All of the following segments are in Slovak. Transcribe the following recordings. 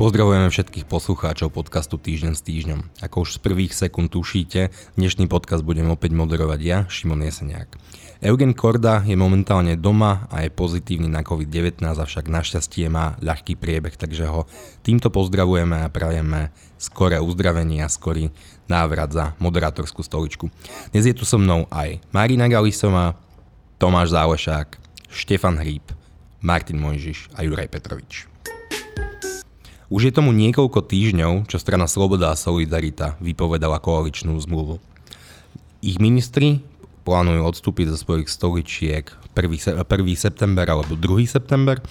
Pozdravujeme všetkých poslucháčov podcastu Týždeň s týždňom. Ako už z prvých sekúnd tušíte, dnešný podcast budem opäť moderovať ja, Šimon Jeseniak. Eugen Korda je momentálne doma a je pozitívny na COVID-19, avšak našťastie má ľahký priebeh, takže ho týmto pozdravujeme a prajeme skoré uzdravenie a skorý návrat za moderátorskú stoličku. Dnes je tu so mnou aj Marina Galisova, Tomáš Zálešák, Štefan Hríb, Martin Mojžiš a Juraj Petrovič. Už je tomu niekoľko týždňov, čo strana Sloboda a Solidarita vypovedala koaličnú zmluvu. Ich ministri plánujú odstúpiť zo svojich stoličiek 1. september alebo 2. september,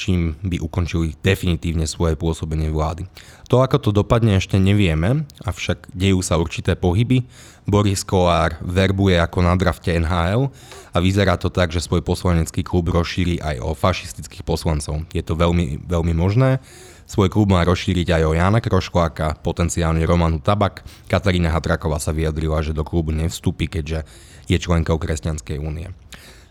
čím by ukončili definitívne svoje pôsobenie vlády. To, ako to dopadne, ešte nevieme, avšak dejú sa určité pohyby. Boris Kollár verbuje ako na drafte NHL a vyzerá to tak, že svoj poslanecký klub rozšíri aj o fašistických poslancov. Je to veľmi, veľmi možné. Svoj klub má rozšíriť aj o Jana Kroškláka, potenciálne Romanu Tabak. Katarína Hatráková sa vyjadrila, že do klubu nevstúpi, keďže je členkou Kresťanskej únie.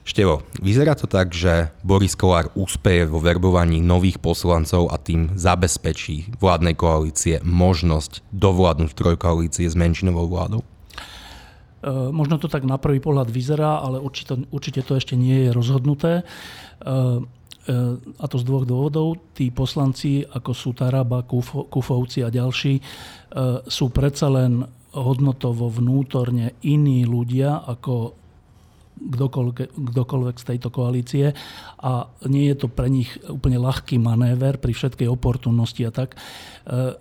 Števo, vyzerá to tak, že Boris Kollár úspeje vo verbovaní nových poslancov a tým zabezpečí vládnej koalície možnosť dovládnuť trojkoalície s menšinovou vládou? Možno to tak na prvý pohľad vyzerá, ale určite to ešte nie je rozhodnuté. A to z dvoch dôvodov. Tí poslanci, ako sú Taraba, Kufovci a ďalší, sú predsa len hodnotovo vnútorne iní ľudia ako kdokoľvek z tejto koalície a nie je to pre nich úplne ľahký manéver pri všetkej oportunnosti a tak,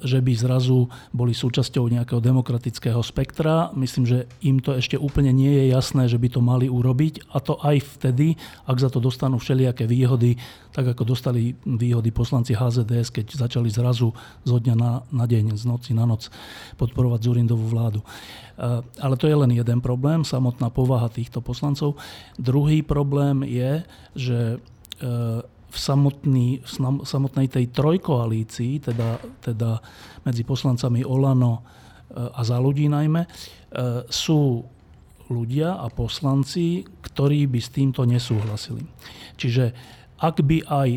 že by zrazu boli súčasťou nejakého demokratického spektra. Myslím, že im to ešte úplne nie je jasné, že by to mali urobiť, a to aj vtedy, ak za to dostanú všelijaké výhody, tak ako dostali výhody poslanci HZDS, keď začali zrazu zo dňa na deň, z noci na noc podporovať Zurindovú vládu. Ale to je len jeden problém, samotná povaha týchto poslancov. Druhý problém je, že v samotnej tej trojkoalícii, teda medzi poslancami OĽaNO a Za ľudí najmä, sú ľudia a poslanci, ktorí by s týmto nesúhlasili. Čiže ak by aj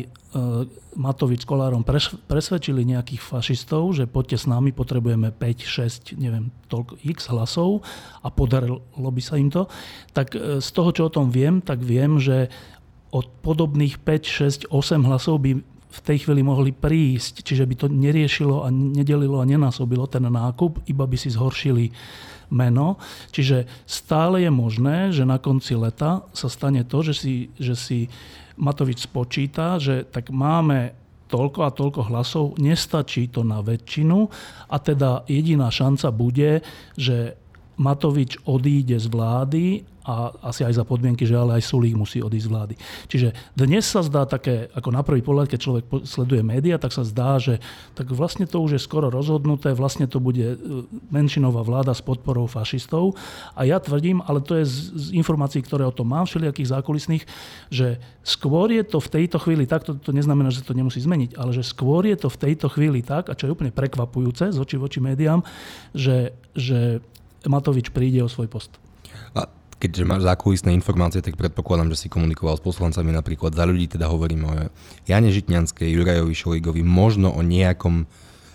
Matovič s Kollárom presvedčili nejakých fašistov, že poďte s nami, potrebujeme 5, 6, neviem, toľko x hlasov, a podarilo by sa im to, tak z toho, čo o tom viem, tak viem, že od podobných 5, 6, 8 hlasov by v tej chvíli mohli prísť, čiže by to neriešilo a nedelilo a nenásobilo ten nákup, iba by si zhoršili meno. Čiže stále je možné, že na konci leta sa stane to, že si Matovič spočíta, že tak máme toľko a toľko hlasov, nestačí to na väčšinu, a teda jediná šanca bude, že Matovič odíde z vlády, a asi aj za podmienky, že ale aj Sulík musí odísť z vlády. Čiže dnes sa zdá také, ako na prvý pohľad, keď človek sleduje médiá, tak sa zdá, že tak vlastne to už je skoro rozhodnuté, vlastne to bude menšinová vláda s podporou fašistov. A ja tvrdím, ale to je z informácií, ktoré o tom mám, všelijakých zákulisných, že skôr je to v tejto chvíli tak, to neznamená, že to nemusí zmeniť, ale že skôr je to v tejto chvíli tak, a čo je úplne prekvapujúce z očí voči médiám, že Matovič príde o svoj post. A keďže máš zákulisné informácie, tak predpokladám, že si komunikoval s poslancami napríklad Za ľudí, teda hovoríme o Jane Žitňanskej, Jurajovi Šolígovi, možno o nejakom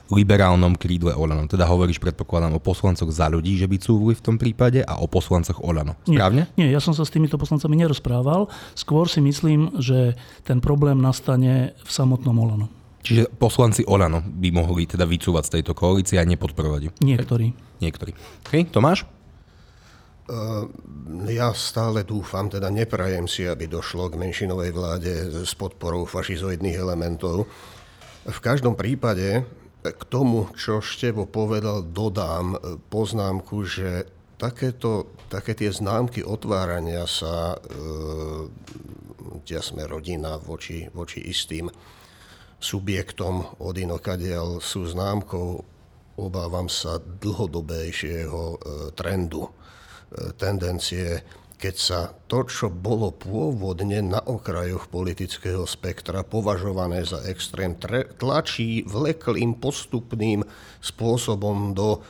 liberálnom krídle OĽaNO. Teda hovoríš, predpokladám, o poslancoch Za ľudí, že by cúvli v tom prípade, a o poslancoch OĽaNO. Správne? Nie, ja som sa s týmito poslancami nerozprával. Skôr si myslím, že ten problém nastane v samotnom OĽaNO. Čiže poslanci OĽaNO by mohli teda vycúvať z tejto koalície a nepodporovať ju. Niektorí. Okay, Tomáš? Ja stále dúfam, teda neprajem si, aby došlo k menšinovej vláde s podporou fašizoidných elementov. V každom prípade k tomu, čo Števo povedal, dodám poznámku, že také tie známky otvárania sa Sme rodina voči istým subjektom od inokadiaľ sú známkou, obávam sa, dlhodobejšieho trendu. Tendencie, keď sa to, čo bolo pôvodne na okrajoch politického spektra považované za extrém, tlačí vleklým postupným spôsobom do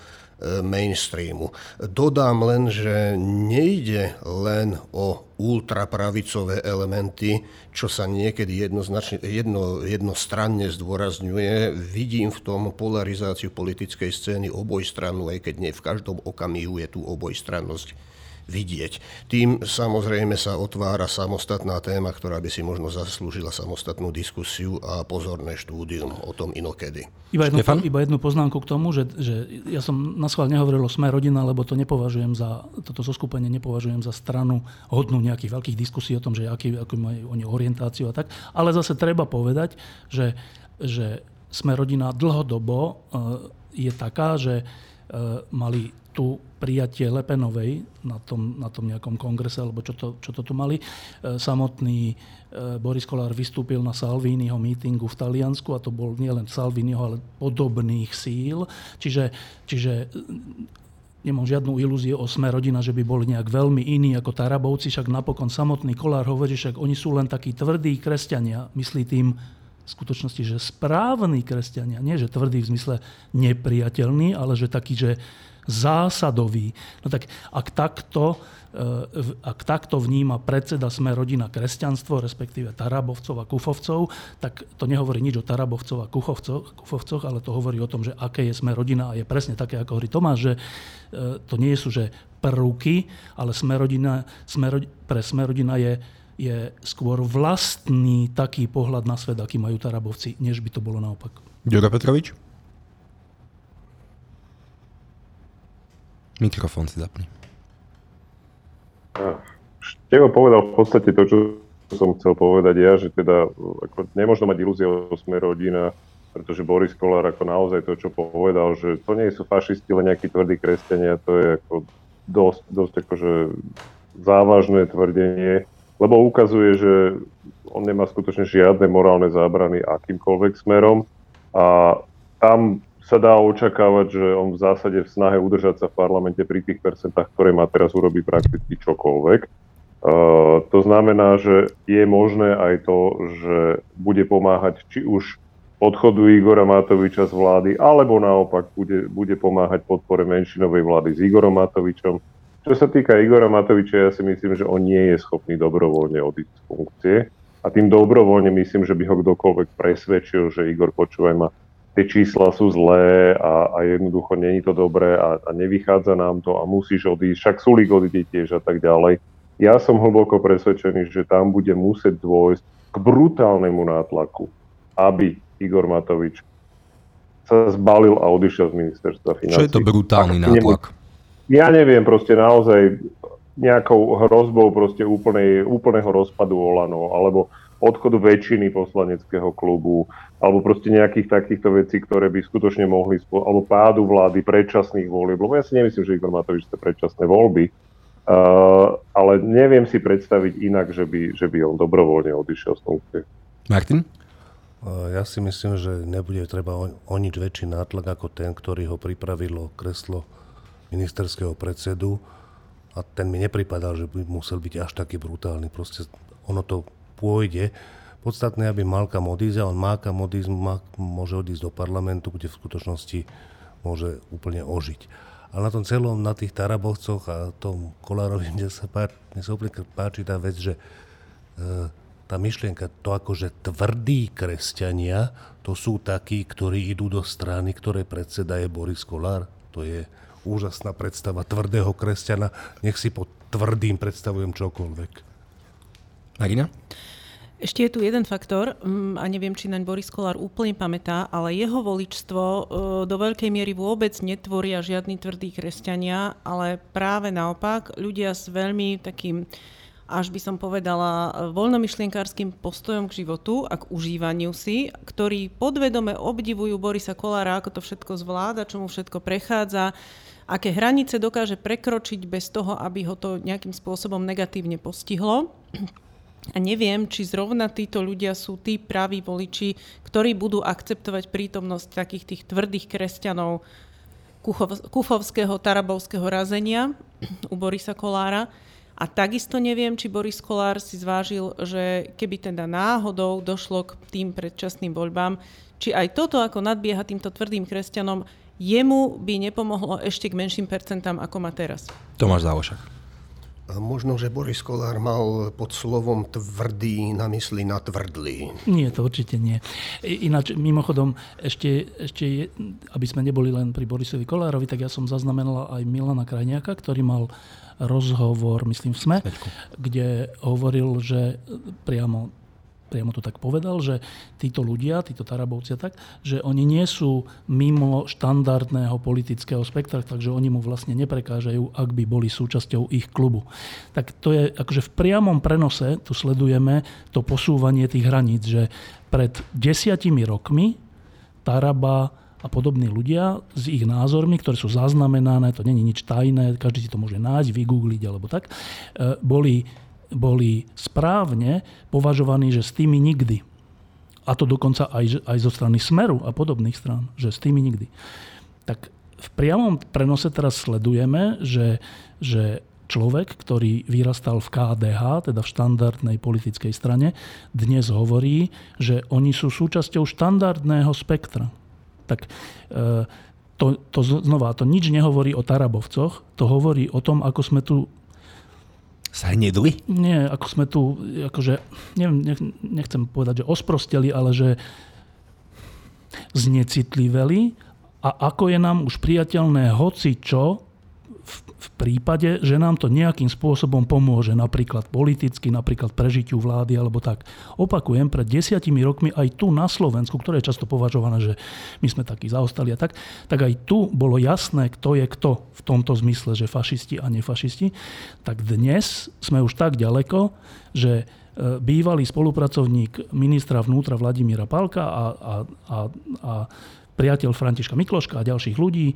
mainstreamu. Dodám len, že nejde len o ultrapravicové elementy, čo sa niekedy jednostranne zdôrazňuje. Vidím v tom polarizáciu politickej scény obojstrannú, aj keď nie v každom okamihu je tu obojstrannosť vidieť. Tým samozrejme sa otvára samostatná téma, ktorá by si možno zaslúžila samostatnú diskusiu a pozorné štúdium o tom inokedy. Iba jednu poznámku k tomu, že ja som naschvál nehovoril o Sme rodina, lebo to nepovažujem za, toto zoskupenie nepovažujem za stranu hodnú nejakých veľkých diskusí o tom, že akú majú oni orientáciu a tak. Ale zase treba povedať, že Sme rodina dlhodobo je taká, že mali tu prijatie Lepenovej na tom nejakom kongrese, alebo čo to tu mali. Samotný Boris Kollár vystúpil na Salviniho mítingu v Taliansku a to bol nielen Salviniho, ale podobných síl. Čiže nemám žiadnu ilúziu o Sme rodina, že by boli nejak veľmi iní ako Tarabovci, však napokon samotný Kollár hovorí, však oni sú len takí tvrdí kresťania, myslí tým v skutočnosti, že správni kresťania, nie že tvrdý v zmysle nepriateľný, ale že taký, že zásadový. No tak ak takto vníma predseda Sme rodina kresťanstvo, respektíve Tarabovcov a Kufovcov, tak to nehovorí nič o Tarabovcov a Kufovcoch, ale to hovorí o tom, že aké je Sme rodina a je presne také, ako hovorí Tomáš, že to nie sú že prvky, ale pre Sme rodina je skôr vlastný taký pohľad na svet, aký majú Tarabovci, než by to bolo naopak. Juraj Petrovič? Mikrofón si zapni. Števo povedal v podstate to, čo som chcel povedať ja, že teda nemôžno mať ilúzie o Sme rodina, pretože Boris Kollár ako naozaj to, čo povedal, že to nie sú fašisti, len nejakí tvrdí kresťania, to je ako dosť akože závažné tvrdenie, lebo ukazuje, že on nemá skutočne žiadne morálne zábrany akýmkoľvek smerom a tam sa dá očakávať, že on v zásade v snahe udržať sa v parlamente pri tých percentách, ktoré má teraz, urobí prakticky čokoľvek. To znamená, že je možné aj to, že bude pomáhať či už odchodu Igora Matoviča z vlády, alebo naopak bude pomáhať podpore menšinovej vlády s Igorom Matovičom. Čo sa týka Igora Matoviča, ja si myslím, že on nie je schopný dobrovoľne odísť z funkcie a tým dobrovoľne myslím, že by ho kdokoľvek presvedčil, že Igor, počúvaj ma, tie čísla sú zlé a jednoducho nie je to dobré a nevychádza nám to a musíš odísť, však Sulík odíde tiež a tak ďalej. Ja som hlboko presvedčený, že tam bude musieť dôjsť k brutálnemu nátlaku, aby Igor Matovič sa zbalil a odišiel z ministerstva financí. Čo je to brutálny nátlak? Ja neviem, proste naozaj nejakou hrozbou proste úplného rozpadu OĽaNO, alebo odchodu väčšiny poslaneckého klubu, alebo proste nejakých takýchto vecí, ktoré by skutočne mohli, alebo pádu vlády, predčasných volieb, lebo ja si nemyslím, že Igor Matovič chce predčasné voľby, ale neviem si predstaviť inak, že by on dobrovoľne odišiel z funkcie. Martin? Ja si myslím, že nebude treba o nič väčší nátlak ako ten, ktorý ho pripravilo kreslo ministerského predsedu a ten mi nepripadal, že by musel byť až taký brutálny. Proste ono to pôjde. Podstatné, aby mal kam odísť a on má kam odísť, môže odísť do parlamentu, kde v skutočnosti môže úplne ožiť. Ale na tom celom, na tých Tarabovcoch a tom Kollárovi, mne sa úplne páči tá vec, že tá myšlienka, to akože tvrdí kresťania, to sú takí, ktorí idú do strany, ktoré predseda je Boris Kollár. To je úžasná predstava tvrdého kresťana. Nech si pod tvrdým predstavujem čokoľvek. Marina? Ešte je tu jeden faktor a neviem, či naň Boris Kollár úplne pamätá, ale jeho voličstvo do veľkej miery vôbec netvoria žiadni tvrdí kresťania, ale práve naopak ľudia s veľmi takým, až by som povedala, voľnomyšlienkárskym postojom k životu a k užívaniu si, ktorí podvedome obdivujú Borisa Kollára, ako to všetko zvláda, čo mu všetko prechádza, aké hranice dokáže prekročiť bez toho, aby ho to nejakým spôsobom negatívne postihlo. A neviem, či zrovna títo ľudia sú tí praví voliči, ktorí budú akceptovať prítomnosť takých tých tvrdých kresťanov kufovského, tarabovského razenia u Borisa Kollára. A takisto neviem, či Boris Kollár si zvážil, že keby teda náhodou došlo k tým predčasným voľbám, či aj toto, ako nadbieha týmto tvrdým kresťanom, jemu by nepomohlo ešte k menším percentám, ako má teraz. Tomáš Zálešák. Možno, že Boris Kollár mal pod slovom tvrdý na mysli na tvrdlý. Nie, to určite nie. Ináč, mimochodom, ešte aby sme neboli len pri Borisovi Kollárovi, tak ja som zaznamenala aj Milana Krajniaka, ktorý mal rozhovor, myslím, v SME, kde hovoril, že priamo to tak povedal, že títo ľudia, títo Tarabovci tak, že oni nie sú mimo štandardného politického spektra, takže oni mu vlastne neprekážajú, ak by boli súčasťou ich klubu. Tak to je, akože v priamom prenose tu sledujeme to posúvanie tých hraníc, že pred 10 rokmi Taraba a podobní ľudia s ich názormi, ktoré sú zaznamenané, to nie je nič tajné, každý si to môže nájsť, vygoogliť alebo tak, boli správne považovaní, že s tými nikdy. A to dokonca aj zo strany Smeru a podobných strán, že s tými nikdy. Tak v priamom prenose teraz sledujeme, že človek, ktorý vyrastal v KDH, teda v štandardnej politickej strane, dnes hovorí, že oni sú súčasťou štandardného spektra. Tak to znova, to nič nehovorí o Tarabovcoch, to hovorí o tom, ako sme tu sa hnedli? Nie, ako sme tu, akože, nechcem povedať, že osprosteli, ale že znecitliveli a ako je nám už priateľné hocičo v prípade, že nám to nejakým spôsobom pomôže, napríklad politicky, napríklad prežitiu vlády alebo tak. Opakujem, pred 10 rokmi aj tu na Slovensku, ktoré je často považované, že my sme takí zaostali a tak aj tu bolo jasné, kto je kto v tomto zmysle, že fašisti a nefašisti. Tak dnes sme už tak ďaleko, že bývalý spolupracovník ministra vnútra Vladimíra Pálka a priateľ Františka Mikloška a ďalších ľudí,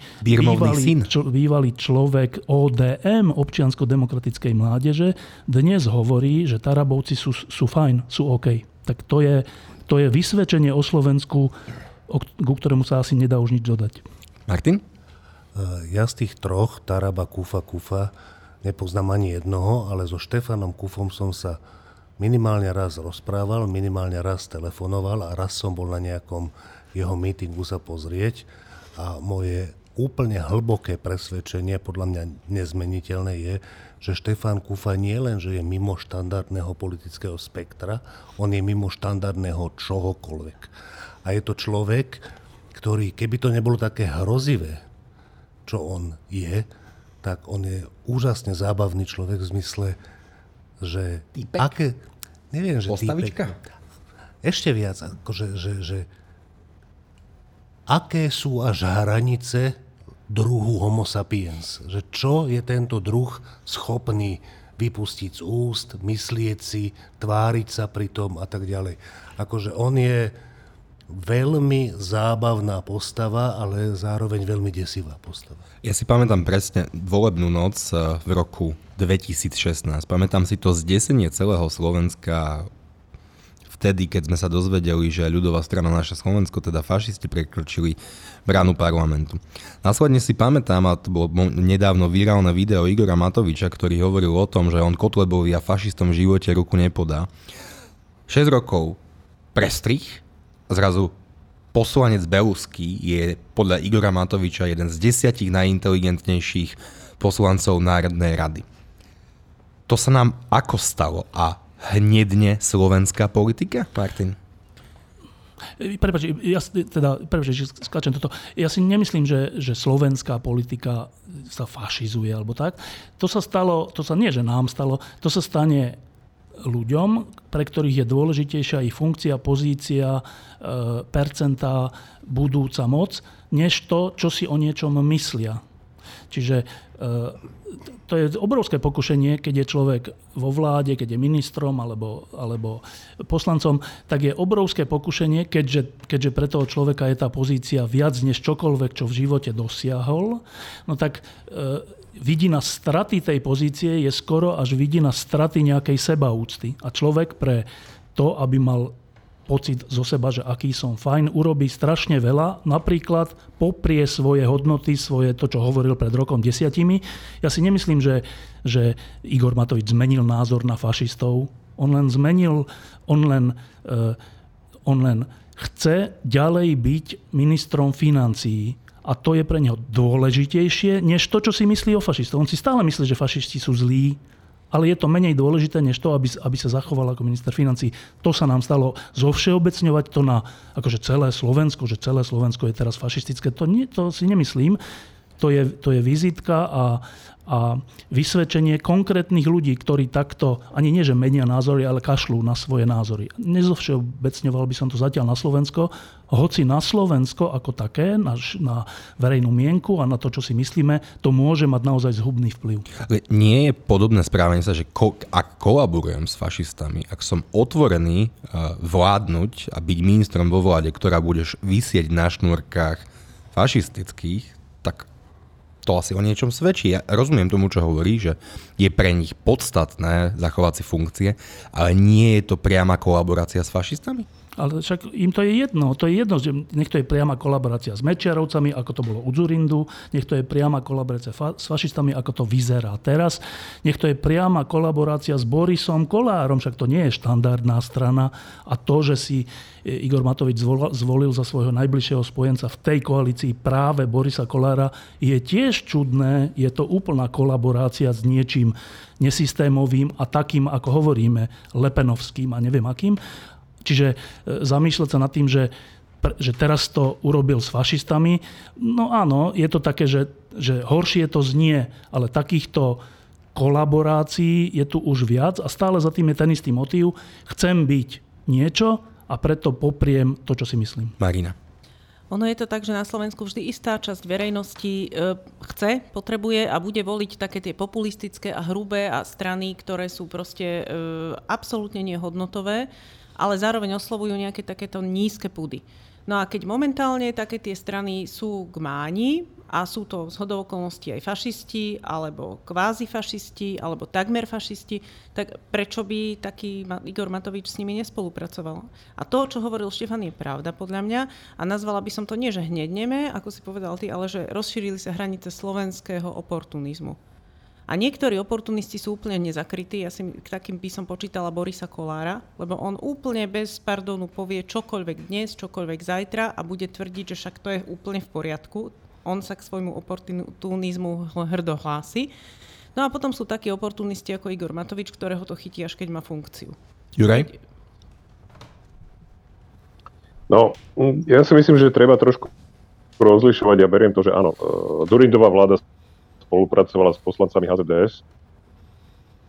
bývalý človek ODM, občiansko-demokratickej mládeže, dnes hovorí, že Tarabovci sú fajn, sú OK. Tak to je vysvedčenie o Slovensku, ku ktorému sa asi nedá už nič dodať. Martin? Ja z tých troch, Taraba, Kuffa, nepoznám ani jednoho, ale so Štefanom Kuffom som sa minimálne raz rozprával, minimálne raz telefonoval a raz som bol na nejakom jeho mítingu sa pozrieť a moje úplne hlboké presvedčenie, podľa mňa nezmeniteľné je, že Štefan Kuffa nie len, že je mimo štandardného politického spektra, on je mimo štandardného čohokoľvek. A je to človek, ktorý, keby to nebolo také hrozivé, čo on je, tak on je úžasne zábavný človek v zmysle, že týpek? Neviem, že postavička? Týpek. Ešte viac, akože, že aké sú až hranice druhu homo sapiens? Že čo je tento druh schopný vypustiť z úst, myslieť si, tváriť sa pri tom a tak ďalej. Akože on je veľmi zábavná postava, ale zároveň veľmi desivá postava. Ja si pamätám presne volebnú noc v roku 2016. Pamätám si to zdesenie celého Slovenska vtedy, keď sme sa dozvedeli, že ľudová strana Naše Slovensko, teda fašisti, prekročili bránu parlamentu. Následne si pamätám, a to bolo nedávno virálne video Igora Matoviča, ktorý hovoril o tom, že on Kotlebovi a fašistom v živote ruku nepodá. 6 rokov prestrih, zrazu poslanec Belusky je podľa Igora Matoviča jeden z 10 najinteligentnejších poslancov Národnej rady. To sa nám ako stalo a hnedne slovenská politika, Martin? Prepáč, skáčem toto. Ja si nemyslím, že slovenská politika sa fašizuje alebo tak. To sa stalo, to sa nie, že nám stalo, to sa stane ľuďom, pre ktorých je dôležitejšia ich funkcia, pozícia, percentá, budúca moc, než to, čo si o niečom myslia. Čiže to je obrovské pokušenie, keď je človek vo vláde, keď je ministrom alebo poslancom, tak je obrovské pokušenie, keďže pre toho človeka je tá pozícia viac než čokoľvek, čo v živote dosiahol, no tak vidina straty tej pozície je skoro až vidina straty nejakej sebaúcty. A človek pre to, aby mal pocit zo seba, že aký som fajn, urobí strašne veľa, napríklad poprie svoje hodnoty, svoje to, čo hovoril pred rokom 10. Ja si nemyslím, že Igor Matovič zmenil názor na fašistov. On len chce ďalej byť ministrom financií. A to je pre neho dôležitejšie, než to, čo si myslí o fašistoch. On si stále myslí, že fašisti sú zlí, ale je to menej dôležité, než to, aby sa zachoval ako minister financií. To sa nám stalo zovšeobecňovať to na akože celé Slovensko, že celé Slovensko je teraz fašistické. To si nemyslím. To je vizitka a vysvedčenie konkrétnych ľudí, ktorí takto, ani nie, že menia názory, ale kašľú na svoje názory. Nezovšeobecňoval by som to zatiaľ na Slovensko, hoci na Slovensko ako také, na verejnú mienku a na to, čo si myslíme, to môže mať naozaj zhubný vplyv. Ale nie je podobné správanie sa, že ak kolaborujem s fašistami, ak som otvorený vládnuť a byť ministrom vo vláde, ktorá budeš vysieť na šnúrkách fašistických, tak to asi o niečom svedčí. Ja rozumiem tomu, čo hovorí, že je pre nich podstatné zachovať si funkcie, ale nie je to priama kolaborácia s fašistami? Ale však im to je jedno. To je jedno, že niekto je priama kolaborácia s Mečiarovcami, ako to bolo u Dzurindu, niekto je priama kolaborácia s fašistami, ako to vyzerá teraz, niekto je priama kolaborácia s Borisom Kollárom, však to nie je štandardná strana a to, že si Igor Matovič zvolil za svojho najbližšieho spojenca v tej koalícii práve Borisa Kollára, je tiež čudné, je to úplná kolaborácia s niečím nesystémovým a takým, ako hovoríme, lepenovským a neviem akým. Čiže zamýšľať sa nad tým, že teraz to urobil s fašistami, no áno, je to také, že horšie to znie, ale takýchto kolaborácií je tu už viac a stále za tým je ten istý motív. Chcem byť niečo a preto popriem to, čo si myslím. Marina. Ono je to tak, že na Slovensku vždy istá časť verejnosti chce, potrebuje a bude voliť také tie populistické a hrubé a strany, ktoré sú proste absolútne nehodnotové, ale zároveň oslovujú nejaké takéto nízke púdy. No a keď momentálne také tie strany sú k máni a sú to zhodou okolností aj fašisti, alebo kvázi fašisti, alebo takmer fašisti, tak prečo by taký Igor Matovič s nimi nespolupracoval? A to, čo hovoril Štefan, je pravda podľa mňa a nazvala by som to nie, že hnedneme, ako si povedal ty, ale že rozšírili sa hranice slovenského oportunizmu. A niektorí oportunisti sú úplne nezakrytí. Ja si k takým by som počítala Borisa Kollára, lebo on úplne bez pardónu povie čokoľvek dnes, čokoľvek zajtra a bude tvrdiť, že však to je úplne v poriadku. On sa k svojmu oportunizmu hrdo hlási. No a potom sú takí oportunisti ako Igor Matovič, ktorého to chytí, až keď má funkciu. Juraj? No, ja si myslím, že treba trošku rozlišovať. Ja beriem to, že áno, Dzurindová vláda spolupracovala s poslancami HZDS,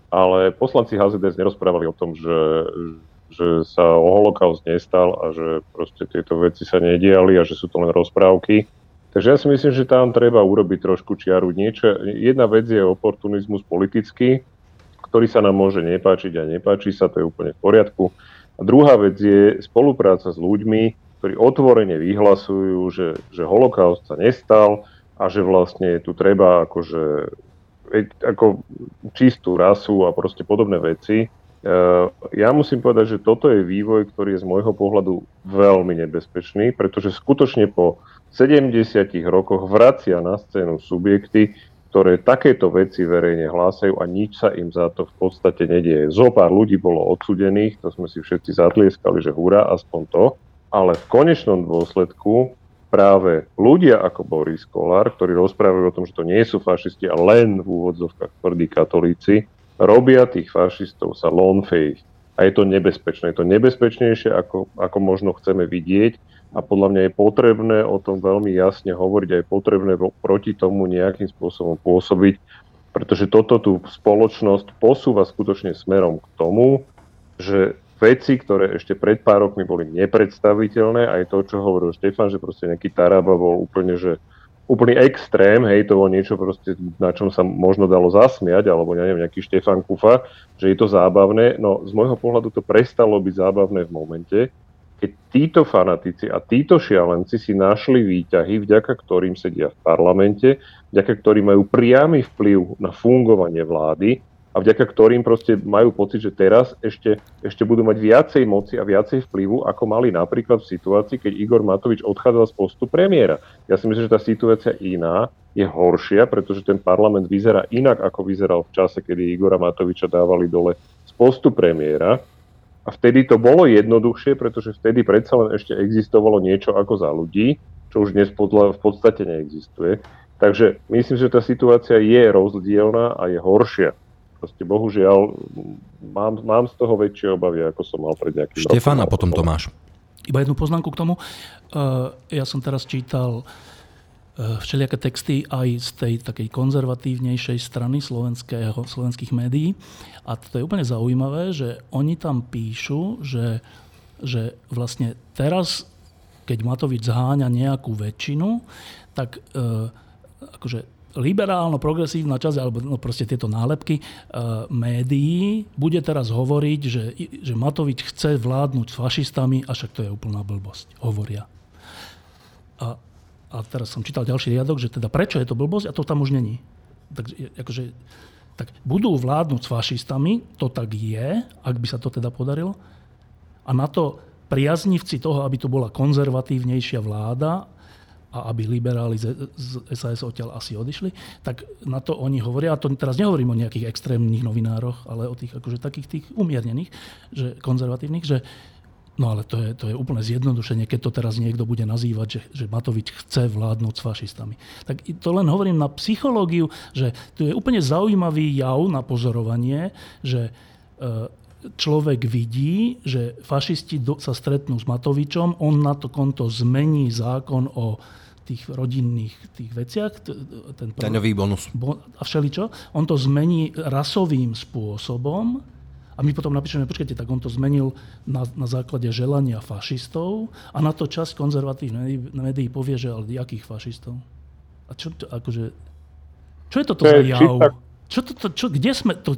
ale poslanci HZDS nerozprávali o tom, že sa o holokaust nestal a že proste tieto veci sa nediali a že sú to len rozprávky. Takže ja si myslím, že tam treba urobiť trošku čiaru. Jedna vec je oportunizmus politický, ktorý sa nám môže nepáčiť a nepáči sa, to je úplne v poriadku. A druhá vec je spolupráca s ľuďmi, ktorí otvorene vyhlasujú, že holokaust sa nestal, a že vlastne tu treba ako čistú rasu a proste podobné veci. Ja musím povedať, že toto je vývoj, ktorý je z môjho pohľadu veľmi nebezpečný, pretože skutočne po 70 rokoch vracia na scénu subjekty, ktoré takéto veci verejne hlásajú a nič sa im za to v podstate nedieje. Zopár ľudí bolo odsudených, to sme si všetci zatlieskali, že hurá, aspoň to, ale v konečnom dôsledku práve ľudia ako Boris Kollár, ktorí rozprávajú o tom, že to nie sú fašisti a len v úvodzovkách tvrdí katolíci, robia tých fašistov sa lonfej. A je to nebezpečné. Je to nebezpečnejšie, ako možno chceme vidieť. A podľa mňa je potrebné o tom veľmi jasne hovoriť a je potrebné proti tomu nejakým spôsobom pôsobiť, pretože toto tú spoločnosť posúva skutočne smerom k tomu, že veci, ktoré ešte pred pár rokmi boli nepredstaviteľné, aj to, čo hovoril Štefan, že proste nejaký Taraba bol úplný extrém, hej, to bolo niečo proste, na čom sa možno dalo zasmiať, alebo ja neviem, nejaký Štefan Kuffa, že je to zábavné, no z môjho pohľadu to prestalo byť zábavné v momente, keď títo fanatici a títo šialenci si našli výťahy, vďaka ktorým sedia v parlamente, vďaka ktorým majú priamy vplyv na fungovanie vlády, a vďaka ktorým proste majú pocit, že teraz ešte budú mať viacej moci a viacej vplyvu, ako mali napríklad v situácii, keď Igor Matovič odchádzal z postu premiéra. Ja si myslím, že tá situácia iná je horšia, pretože ten parlament vyzerá inak, ako vyzeral v čase, kedy Igora Matoviča dávali dole z postu premiéra. A vtedy to bolo jednoduchšie, pretože vtedy predsa len ešte existovalo niečo ako Za ľudí, čo už dnes v podstate neexistuje. Takže myslím, že tá situácia je rozdielna a je horšia. Proste bohužiaľ mám z toho väčšie obavy, ako som mal pred nejakým rokom. Štefan a potom Tomáš. Iba jednu poznámku k tomu. Ja som teraz čítal všelijaké texty aj z tej takej konzervatívnejšej strany slovenských médií. A to je úplne zaujímavé, že oni tam píšu, že vlastne teraz, keď Matovič zháňa nejakú väčšinu, tak akože liberálno-progresívna časť, alebo no proste tieto nálepky médií, bude teraz hovoriť, že Matovič chce vládnuť s fašistami, a však to je úplná blbosť, hovoria. A teraz som čítal ďalší riadok, že teda prečo je to blbosť, a to tam už není. Takže akože, tak budú vládnuť s fašistami, to tak je, ak by sa to teda podarilo. A na to priaznivci toho, aby to bola konzervatívnejšia vláda a aby liberáli z SAS odtiaľ asi odišli, tak na to oni hovoria, a to teraz nehovorím o nejakých extrémnych novinároch, ale o tých akože takých tých umiernených, že konzervatívnych, že no ale to je úplne zjednodušenie, keď to teraz niekto bude nazývať, že Matovič chce vládnuť s fašistami. Tak to len hovorím na psychológiu, že tu je úplne zaujímavý jav na pozorovanie, že človek vidí, že fašisti sa stretnú s Matovičom, on na to konto zmení zákon o tých rodinných tých veciach, ten daňový bonus a všeličo, on to zmení rasovým spôsobom. A my potom napíšeme, počkajte, tak on to zmenil na základe želania fašistov, a na to časť konzervatívnych médií povie, že ale jakých fašistov? A čo je toto za jav?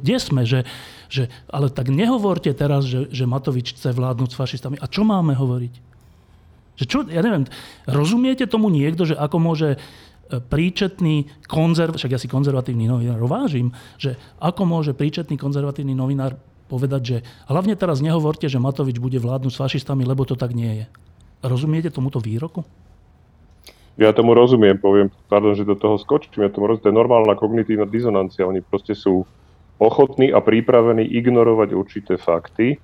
Kde sme? Že, ale tak nehovorte teraz, že Matovič chce vládnuť s fašistami. A čo máme hovoriť? Ja neviem, rozumiete tomu niekto, že ako môže príčetný však ja si konzervatívny novinár vážim, že ako môže príčetný konzervatívny novinár povedať, že hlavne teraz nehovorte, že Matovič bude vládnuť s fašistami, lebo to tak nie je. Rozumiete tomuto výroku? Ja tomu rozumiem, že do toho skočím. To je normálna kognitívna dizonancia. Oni proste sú ochotní a pripravení ignorovať určité fakty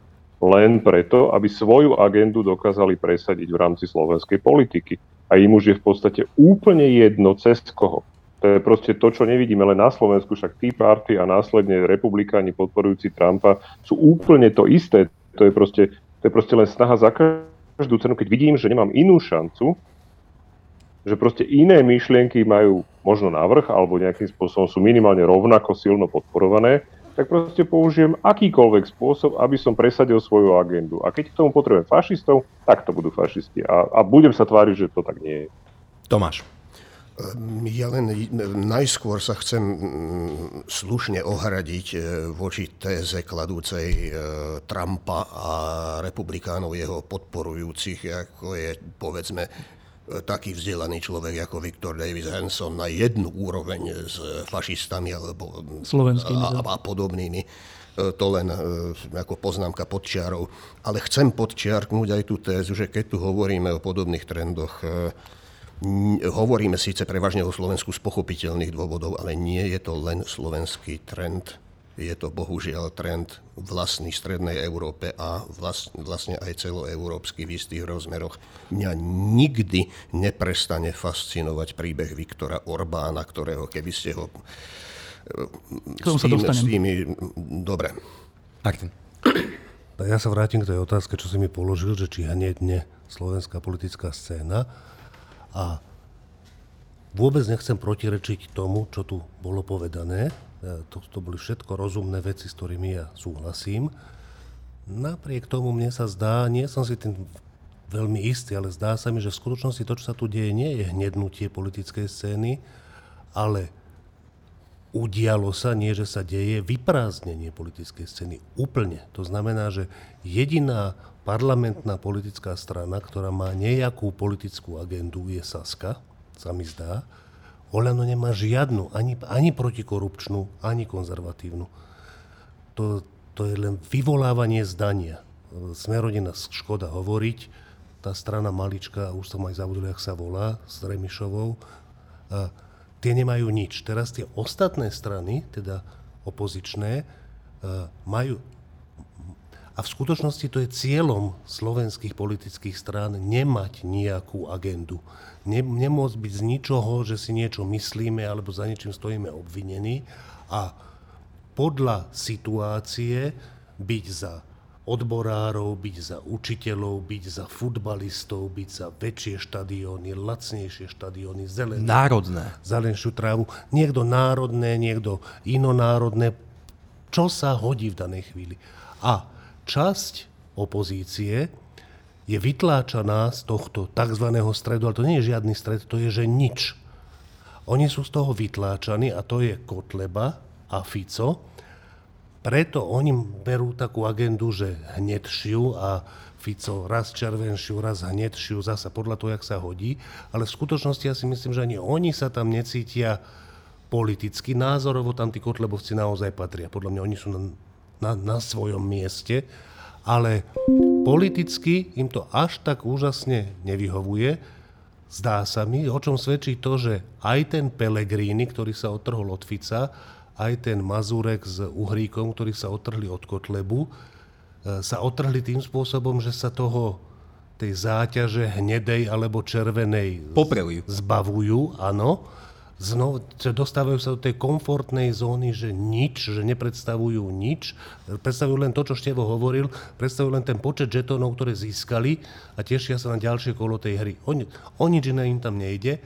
len preto, aby svoju agendu dokázali presadiť v rámci slovenskej politiky. A im už je v podstate úplne jedno cez koho. To je proste to, čo nevidíme, len na Slovensku však Tea Party a následne republikáni podporujúci Trumpa sú úplne to isté. To je proste len snaha za každú cenu, keď vidím, že nemám inú šancu, že proste iné myšlienky majú možno navrch alebo nejakým spôsobom sú minimálne rovnako silno podporované, tak proste použijem akýkoľvek spôsob, aby som presadil svoju agendu. A keď k tomu potrebujem fašistov, tak to budú fašisti. A budem sa tváriť, že to tak nie je. Tomáš. Ja len najskôr sa chcem slušne ohradiť voči téze kladúcej Trumpa a republikánov jeho podporujúcich, ako je, povedzme, taký vzdelaný človek ako Viktor Davis Hanson na jednu úroveň s fašistami alebo a podobnými. To len ako poznámka pod čiarou. Ale chcem podčiarknúť aj tú tézu, že keď tu hovoríme o podobných trendoch, hovoríme síce prevažne o Slovensku z pochopiteľných dôvodov, ale nie je to len slovenský trend. Je to bohužiaľ trend vlastný strednej Európe a vlastne aj celoeurópsky v istých rozmeroch. Mňa nikdy neprestane fascinovať príbeh Viktora Orbána, ktorého keby ste ho... Dobre. Ja sa vrátim k tej otázke, čo si mi položil, že či hniedne slovenská politická scéna. A vôbec nechcem protirečiť tomu, čo tu bolo povedané. To boli všetko rozumné veci, s ktorými ja súhlasím. Napriek tomu mne sa zdá, nie som si tým veľmi istý, ale zdá sa mi, že v skutočnosti to, čo sa tu deje, nie je hnednutie politickej scény, ale udialo sa, nie že sa deje, vyprázdnenie politickej scény úplne. To znamená, že jediná parlamentná politická strana, ktorá má nejakú politickú agendu, je Saska, sa mi zdá. OĽaNO nemá žiadnu, ani protikorupčnú, ani konzervatívnu. To je len vyvolávanie zdania. Sme rodina, škoda hovoriť. Tá strana malička, už som aj zabudol, jak sa volá, s Remišovou. A tie nemajú nič. Teraz tie ostatné strany, teda opozičné, majú... A v skutočnosti to je cieľom slovenských politických strán nemať nejakú agendu. Nemôcť byť z ničoho, že si niečo myslíme alebo za niečím stojíme obvinení a podľa situácie byť za odborárov, byť za učiteľov, byť za futbalistov, byť za väčšie štadióny, lacnejšie štadióny, zelenšiu trávu. Niekto národné, niekto inonárodné, čo sa hodí v danej chvíli. A časť opozície je vytláčaná z tohto takzvaného stredu, ale to nie je žiadny stred, to je, že nič. Oni sú z toho vytláčaní a to je Kotleba a Fico. Preto oni berú takú agendu, že hnedšiu a Fico raz červenšiu, raz hnedšiu, zasa podľa toho, jak sa hodí. Ale v skutočnosti ja si myslím, že ani oni sa tam necítia politicky. Názorovo tam tí kotlebovci naozaj patria. Podľa mňa oni sú na svojom mieste. Ale politicky im to až tak úžasne nevyhovuje. Zdá sa mi, o čom svedčí to, že aj ten Pellegrini, ktorý sa odtrhol od Fica, aj ten Mazurek s Uhríkom, ktorí sa otrhli od Kotlebu, sa otrhli tým spôsobom, že sa tej záťaže hnedej alebo červenej zbavujú. Áno. Znovu dostávajú sa do tej komfortnej zóny, že nič, že nepredstavujú nič. Predstavujú len to, čo Števo hovoril, predstavujú len ten počet žetónov, ktoré získali a tešia sa na ďalšie kolo tej hry. O nič iné im tam nejde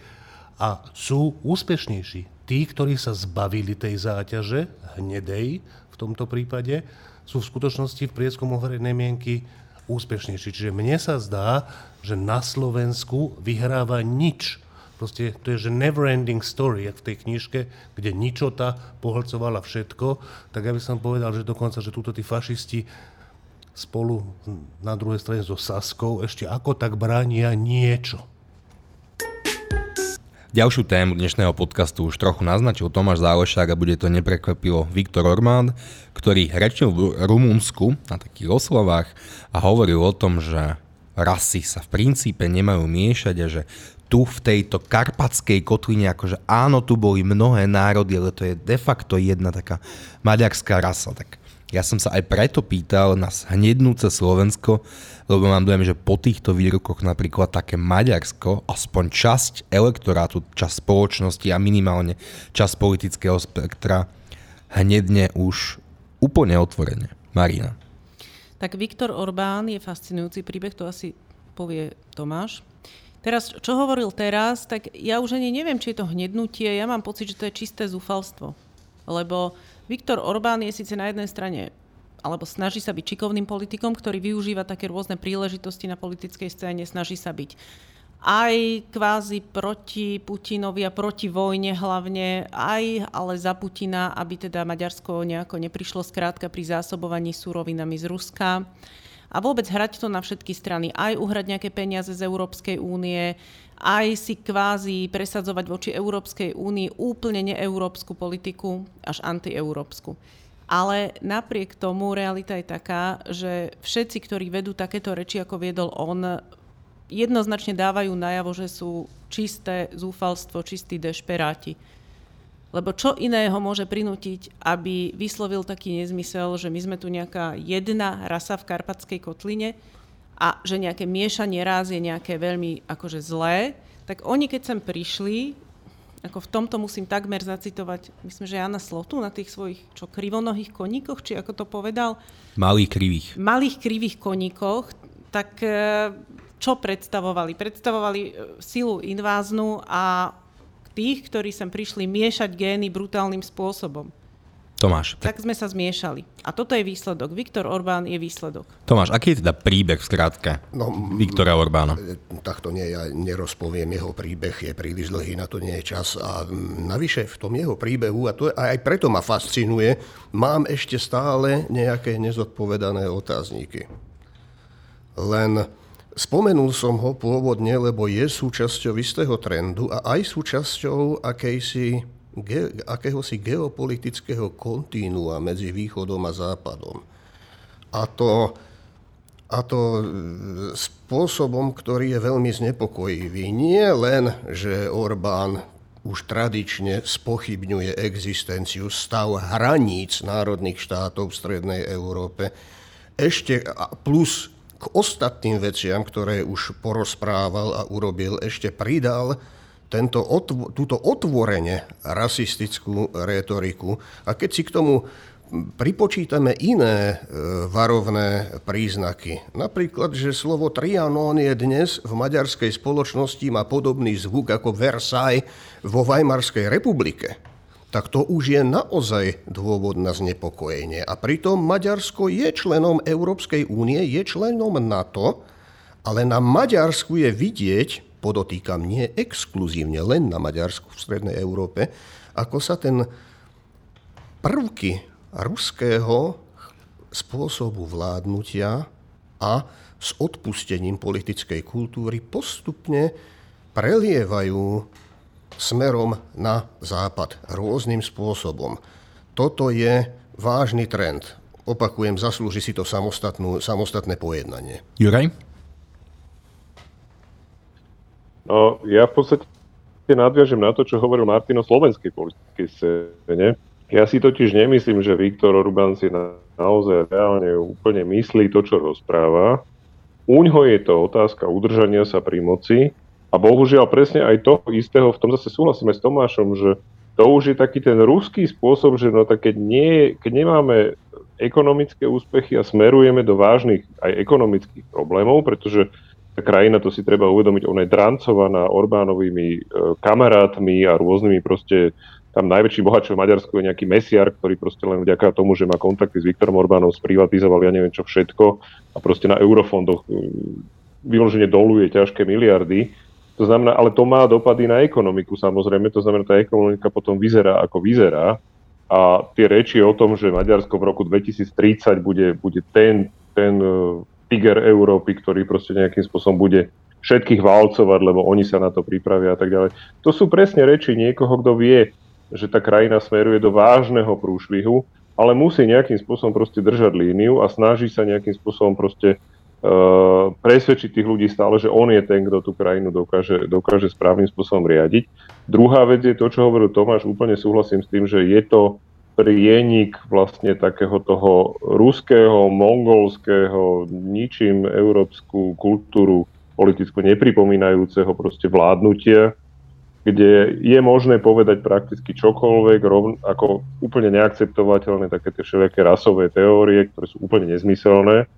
a sú úspešnejší. Tí, ktorí sa zbavili tej záťaže, hnedej v tomto prípade, sú v skutočnosti v prieskumu verejnej mienky úspešnejší. Čiže mne sa zdá, že na Slovensku vyhráva nič. Proste to je, že never ending story, jak v tej knižke, kde ničota pohlcovala všetko. Tak ja by som povedal, že dokonca, že túto tí fašisti spolu na druhej strane so Saskou ešte ako tak bránia niečo. Ďalšiu tému dnešného podcastu už trochu naznačil Tomáš Zálešák a bude to neprekvapivo Viktor Orbán, ktorý rečil v Rumunsku na takých oslavách a hovoril o tom, že rasy sa v princípe nemajú miešať a že tu v tejto karpatskej kotline, akože áno, tu boli mnohé národy, ale to je de facto jedna taká maďarská rasa. Tak ja som sa aj preto pýtal na hnednúce Slovensko, lebo mám dojem, že po týchto výrokoch napríklad také Maďarsko, aspoň časť elektorátu, časť spoločnosti a minimálne časť politického spektra hnedne už úplne otvorene. Marina. Tak Viktor Orbán je fascinujúci príbeh, to asi povie Tomáš. Teraz, čo hovoril teraz, tak ja už ani neviem, či je to hnednutie, ja mám pocit, že to je čisté zúfalstvo, lebo Viktor Orbán je síce na jednej strane alebo snaží sa byť šikovným politikom, ktorý využíva také rôzne príležitosti na politickej scéne, snaží sa byť aj kvázi proti Putinovi a proti vojne hlavne, aj ale za Putina, aby teda Maďarsko nejako neprišlo skrátka pri zásobovaní surovinami z Ruska. A vôbec hrať to na všetky strany, aj uhrať nejaké peniaze z Európskej únie, aj si kvázi presadzovať voči Európskej únii úplne neeurópsku politiku, až antieurópsku. Ale napriek tomu realita je taká, že všetci, ktorí vedú takéto reči, ako viedol on, jednoznačne dávajú najavo, že sú čisté zúfalstvo, čistí dešperáti. Lebo čo iného môže prinútiť, aby vyslovil taký nezmysel, že my sme tu nejaká jedna rasa v karpatskej kotline a že nejaké miešanie rás je nejaké veľmi akože zlé, tak oni keď sem prišli, ako v tomto musím takmer zacitovať, myslím, že Jana Slotu na tých svojich krivonohých koníkoch, či ako to povedal? Malých krivých koníkoch, tak čo predstavovali? Predstavovali silu inváznu a tých, ktorí sem prišli miešať gény brutálnym spôsobom. Tomáš. Tak sme sa zmiešali. A toto je výsledok. Viktor Orbán je výsledok. Tomáš, aký je teda príbeh v skratke Viktora Orbána? Takto nie, ja nerozpoviem. Jeho príbeh je príliš dlhý, na to nie je čas. A navyše v tom jeho príbehu, a to aj preto ma fascinuje, mám ešte stále nejaké nezodpovedané otázniky. Len spomenul som ho pôvodne, lebo je súčasťou istého trendu a aj súčasťou akéhosi geopolitického kontinua medzi východom a západom. A to spôsobom, ktorý je veľmi znepokojivý. Nie len, že Orbán už tradične spochybňuje existenciu, stav hraníc národných štátov v Strednej Európe, ešte plus k ostatným veciam, ktoré už porozprával a urobil, ešte pridal túto otvorene rasistickú rétoriku. A keď si k tomu pripočítame iné varovné príznaky, napríklad, že slovo Trianon je dnes v maďarskej spoločnosti má podobný zvuk ako Versailles vo Weimarskej republike, tak to už je naozaj dôvod na znepokojenie. A pritom Maďarsko je členom Európskej únie, je členom NATO, ale na Maďarsku je vidieť, podotýkam nie exkluzívne, len na Maďarsku v strednej Európe, ako sa ten prvky ruského spôsobu vládnutia a s odpustením politickej kultúry postupne prelievajú smerom na západ rôznym spôsobom. Toto je vážny trend. Opakujem, zaslúži si to samostatné pojednanie. Juraj? No, ja v podstate nadviažem na to, čo hovoril Martin o slovenskej politickej scéne. Ja si totiž nemyslím, že Viktor Orbán si naozaj reálne úplne myslí to, čo rozpráva. Uňho je to otázka udržania sa pri moci. A bohužiaľ presne aj toho istého, v tom zase súhlasíme s Tomášom, že to už je taký ten ruský spôsob, že no tak keď nemáme ekonomické úspechy a smerujeme do vážnych aj ekonomických problémov, pretože tá krajina, to si treba uvedomiť, ona je drancovaná Orbánovými kamarátmi a rôznymi proste, tam najväčší bohač v Maďarsku je nejaký mesiar, ktorý proste len vďaka tomu, že má kontakty s Viktorom Orbánom, sprivatizoval ja neviem čo všetko a proste na eurofondoch vyloženie doluje ťažké miliardy. To znamená, ale to má dopady na ekonomiku, samozrejme, to znamená, tá ekonomika potom vyzerá, ako vyzerá. A tie reči o tom, že Maďarsko v roku 2030 bude ten tiger Európy, ktorý proste nejakým spôsobom bude všetkých válcovať, lebo oni sa na to pripravia a tak ďalej. To sú presne reči niekoho, kto vie, že tá krajina smeruje do vážneho prúšvihu, ale musí nejakým spôsobom proste držať líniu a snaží sa nejakým spôsobom proste presvedčiť tých ľudí stále, že on je ten, kto tú krajinu dokáže správnym spôsobom riadiť. Druhá vec je to, čo hovoril Tomáš, úplne súhlasím s tým, že je to prienik vlastne takého toho ruského, mongolského, ničím európsku kultúru politickú nepripomínajúceho proste vládnutia, kde je možné povedať prakticky čokoľvek, ako úplne neakceptovateľné také tie všelijaké rasové teórie, ktoré sú úplne nezmyselné.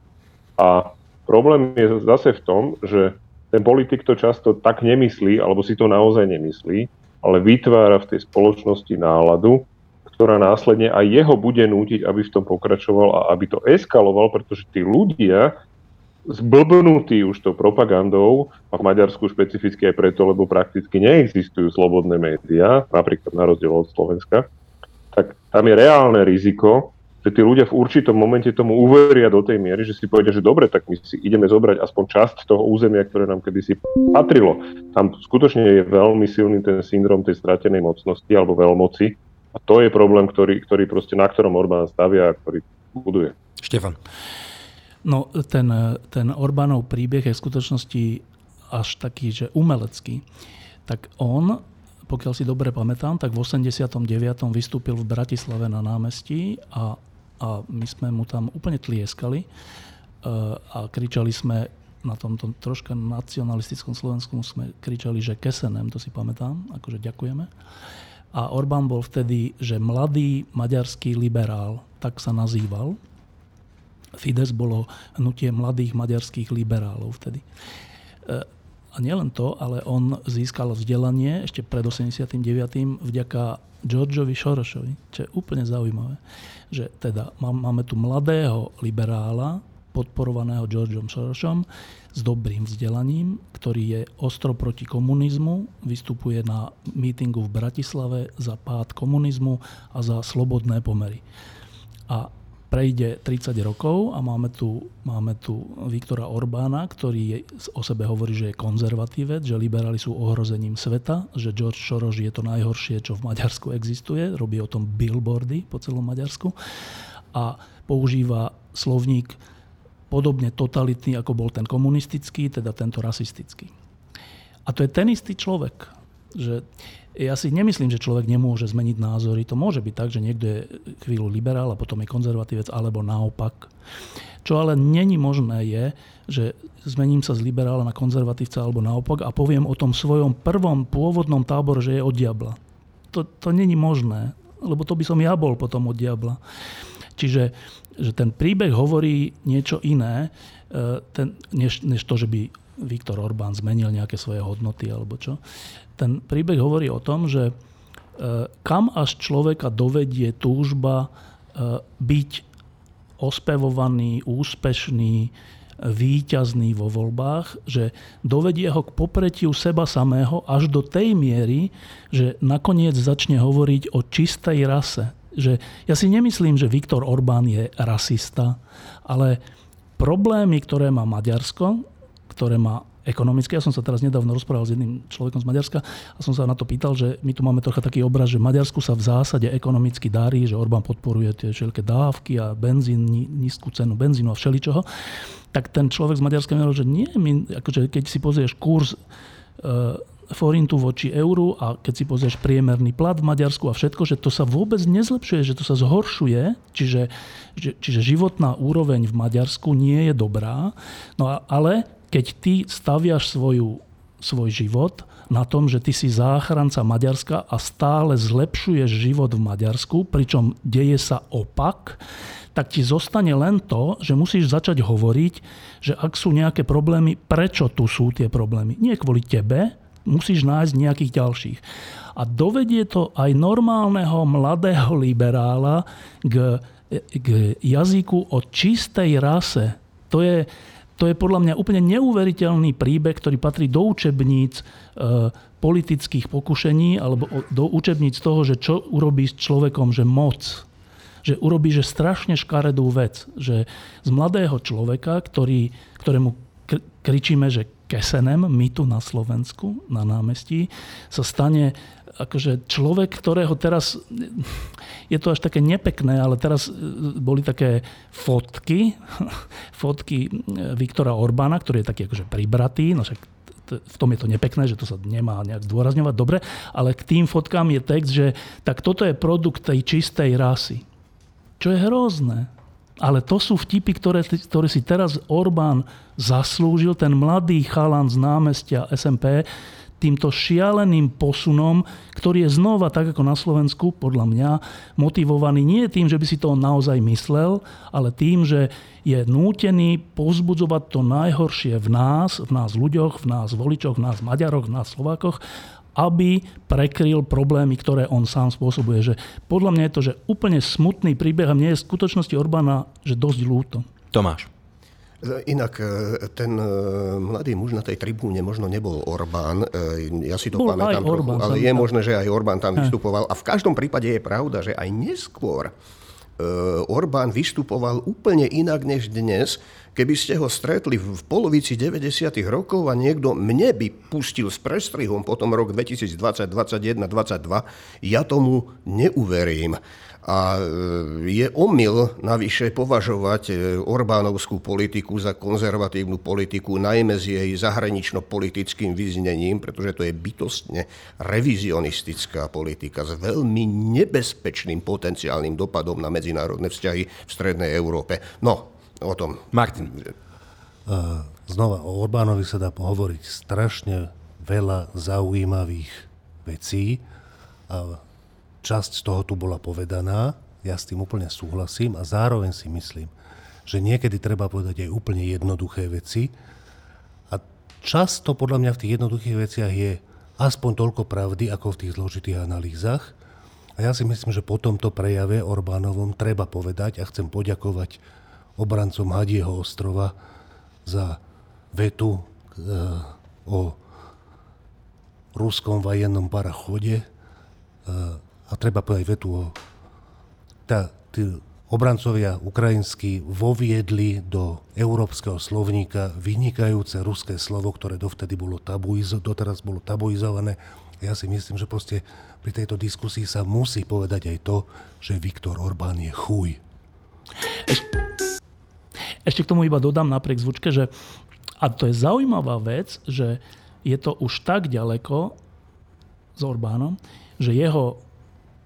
A problém je zase v tom, že ten politik to často tak nemyslí, alebo si to naozaj nemyslí, ale vytvára v tej spoločnosti náladu, ktorá následne aj jeho bude nútiť, aby v tom pokračoval a aby to eskaloval, pretože tí ľudia zblbnutí už tou propagandou, a v Maďarsku špecificky aj preto, lebo prakticky neexistujú slobodné médiá, napríklad na rozdiel od Slovenska, tak tam je reálne riziko, že tí ľudia v určitom momente tomu uveria do tej miery, že si povedia, že dobre, tak my si ideme zobrať aspoň časť toho územia, ktoré nám kedysi patrilo. Tam skutočne je veľmi silný ten syndrom tej stratenej mocnosti alebo veľmoci a to je problém, ktorý proste, na ktorom Orbán stavia a ktorý buduje. Štefan. No ten Orbánov príbeh je v skutočnosti až taký, že umelecký. Tak on, pokiaľ si dobre pamätám, tak v 89. vystúpil v Bratislave na námestí a my sme mu tam úplne tlieskali a kričali sme na tomto troška nacionalistickom Slovensku, sme kričali, že kesenem, to si pamätám, akože ďakujeme. A Orbán bol vtedy, že mladý maďarský liberál, tak sa nazýval. Fidesz bolo hnutie mladých maďarských liberálov vtedy. A nielen to, ale on získal vzdelanie ešte pred 89. vďaka Georgeovi Sorosovi, čo je úplne zaujímavé. Že teda máme tu mladého liberála, podporovaného Georgeom Sorosom, s dobrým vzdelaním, ktorý je ostro proti komunizmu, vystupuje na mítingu v Bratislave za pád komunizmu a za slobodné pomery. A prejde 30 rokov a máme tu Viktora Orbána, ktorý je, o sebe hovorí, že je konzervatívec, že liberáli sú ohrozením sveta, že George Soros je to najhoršie, čo v Maďarsku existuje, robí o tom billboardy po celom Maďarsku a používa slovník podobne totalitný, ako bol ten komunistický, teda tento rasistický. A to je ten istý človek, že ja si nemyslím, že človek nemôže zmeniť názory. To môže byť tak, že niekto je chvíľu liberál a potom je konzervatívec, alebo naopak. Čo ale není možné je, že zmením sa z liberála na konzervatívca alebo naopak a poviem o tom svojom prvom pôvodnom tábore, že je od diabla. To není možné, lebo to by som ja bol potom od diabla. Čiže že ten príbeh hovorí niečo iné, než to, že by Viktor Orbán zmenil nejaké svoje hodnoty alebo čo. Ten príbeh hovorí o tom, že kam až človeka dovedie túžba byť ospevovaný, úspešný, víťazný vo voľbách, že dovedie ho k popretiu seba samého až do tej miery, že nakoniec začne hovoriť o čistej rase. Že ja si nemyslím, že Viktor Orbán je rasista, ale problémy, ktoré má Maďarsko, ktoré má ekonomické. Ja som sa teraz nedávno rozprával s jedným človekom z Maďarska a som sa na to pýtal, že my tu máme trocha taký obraz, že v Maďarsku sa v zásade ekonomicky darí, že Orbán podporuje tie všelijaké dávky a benzín, nízku cenu benzínu a všeličoho. Tak ten človek z Maďarska mi hovoril, že nie, akože keď si pozrieš kurz forintu voči euru a keď si pozrieš priemerný plat v Maďarsku a všetko, že to sa vôbec nezlepšuje, že to sa zhoršuje, čiže životná úroveň v Maďarsku nie je dobrá. No ale keď ty staviaš svoj život na tom, že ty si záchranca Maďarska a stále zlepšuješ život v Maďarsku, pričom deje sa opak, tak ti zostane len to, že musíš začať hovoriť, že ak sú nejaké problémy, prečo tu sú tie problémy. Nie kvôli tebe, musíš nájsť nejakých ďalších. A dovedie to aj normálneho mladého liberála k jazyku o čistej rase. To je podľa mňa úplne neuveriteľný príbeh, ktorý patrí do učebníc politických pokušení alebo do učebníc toho, že čo urobí s človekom, že moc. Že urobí, že strašne škaredú vec. Že z mladého človeka, ktorému kričíme, že kesenem, my tu na Slovensku, na námestí, sa stane akože človek, ktorého teraz, je to až také nepekné, ale teraz boli také fotky Viktora Orbána, ktorý je taký akože pribratý, no však v tom je to nepekné, že to sa nemá nejak zdôrazňovať, dobre, ale k tým fotkám je text, že tak toto je produkt tej čistej rasy. Čo je hrozné. Ale to sú vtipy, ktoré si teraz Orbán zaslúžil, ten mladý chalan z námestia SMP, týmto šialeným posunom, ktorý je znova, tak ako na Slovensku, podľa mňa, motivovaný nie tým, že by si to naozaj myslel, ale tým, že je nútený povzbudzovať to najhoršie v nás ľuďoch, v nás voličoch, v nás Maďaroch, v nás Slovákoch, aby prekryl problémy, ktoré on sám spôsobuje. Že podľa mňa je to, že úplne smutný príbeh a mne je v skutočnosti Orbána, že dosť ľúto. Tomáš. Inak ten mladý muž na tej tribúne možno nebol Orbán. Ja si to pamätám trochu, ale je možné, že aj Orbán tam vystupoval. A v každom prípade je pravda, že aj neskôr Orbán vystupoval úplne inak než dnes. Keby ste ho stretli v polovici 90. rokov a niekto mne by pustil s prestrihom potom rok 2020, 2021, 2022, ja tomu neuverím. A je omyl navyše považovať orbánovskú politiku za konzervatívnu politiku, najmä s jej zahranično-politickým vyznením, pretože to je bytostne revizionistická politika s veľmi nebezpečným potenciálnym dopadom na medzinárodné vzťahy v strednej Európe. No, o tom. Martin. Znova, o Orbánovi sa dá pohovoriť strašne veľa zaujímavých vecí a časť z toho tu bola povedaná, ja s tým úplne súhlasím a zároveň si myslím, že niekedy treba povedať aj úplne jednoduché veci a často podľa mňa v tých jednoduchých veciach je aspoň toľko pravdy, ako v tých zložitých analýzach a ja si myslím, že po tomto prejave Orbánovom treba povedať a chcem poďakovať obrancom Hadieho ostrova za vetu o ruskom vojennom parachode a treba povedať vetu o... Tí obrancovia ukrajinskí voviedli do európskeho slovníka vynikajúce ruské slovo, ktoré doteraz bolo tabuizované. Ja si myslím, že proste pri tejto diskusii sa musí povedať aj to, že Viktor Orbán je chuj. Ešte k tomu iba dodám napriek zvučke, že... A to je zaujímavá vec, že je to už tak ďaleko s Orbánom, že jeho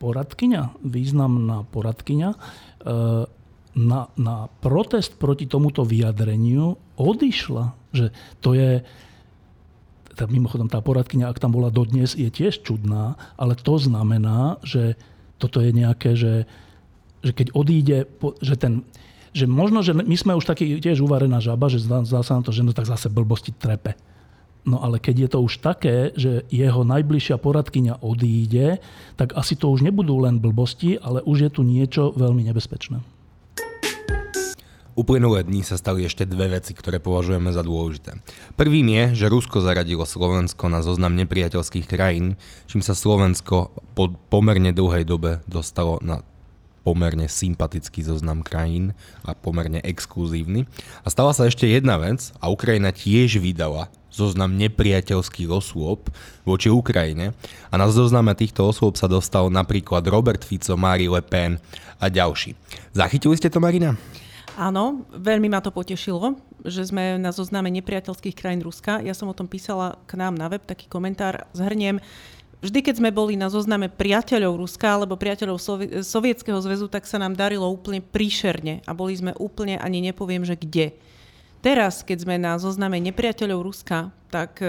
poradkyňa, významná poradkyňa, na protest proti tomuto vyjadreniu odišla. Že to je... Mimochodom, tá poradkyňa, ak tam bola dodnes, je tiež čudná, ale to znamená, že toto je nejaké, že keď odíde, že ten... Že možno, že my sme už taký tiež uvarená žaba, že zdá sa nám to, že no tak zase blbosti trepe. No ale keď je to už také, že jeho najbližšia poradkyňa odíde, tak asi to už nebudú len blbosti, ale už je tu niečo veľmi nebezpečné. Uplynulé dni sa stali ešte dve veci, ktoré považujeme za dôležité. Prvým je, že Rusko zaradilo Slovensko na zoznam nepriateľských krajín, čím sa Slovensko po pomerne dlhej dobe dostalo na pomerne sympatický zoznam krajín a pomerne exkluzívny. A stala sa ešte jedna vec a Ukrajina tiež vydala zoznam nepriateľských osôb voči Ukrajine a na zozname týchto osôb sa dostal napríklad Robert Fico, Marie Le Pen a ďalší. Zachytili ste to, Marina? Áno, veľmi ma to potešilo, že sme na zozname nepriateľských krajín Ruska. Ja som o tom písala k nám na web, taký komentár, zhrniem. Vždy, keď sme boli na zozname priateľov Ruska alebo priateľov Sovietskeho zväzu, tak sa nám darilo úplne príšerne a boli sme úplne, ani nepoviem, že kde. Teraz, keď sme na zozname nepriateľov Ruska, tak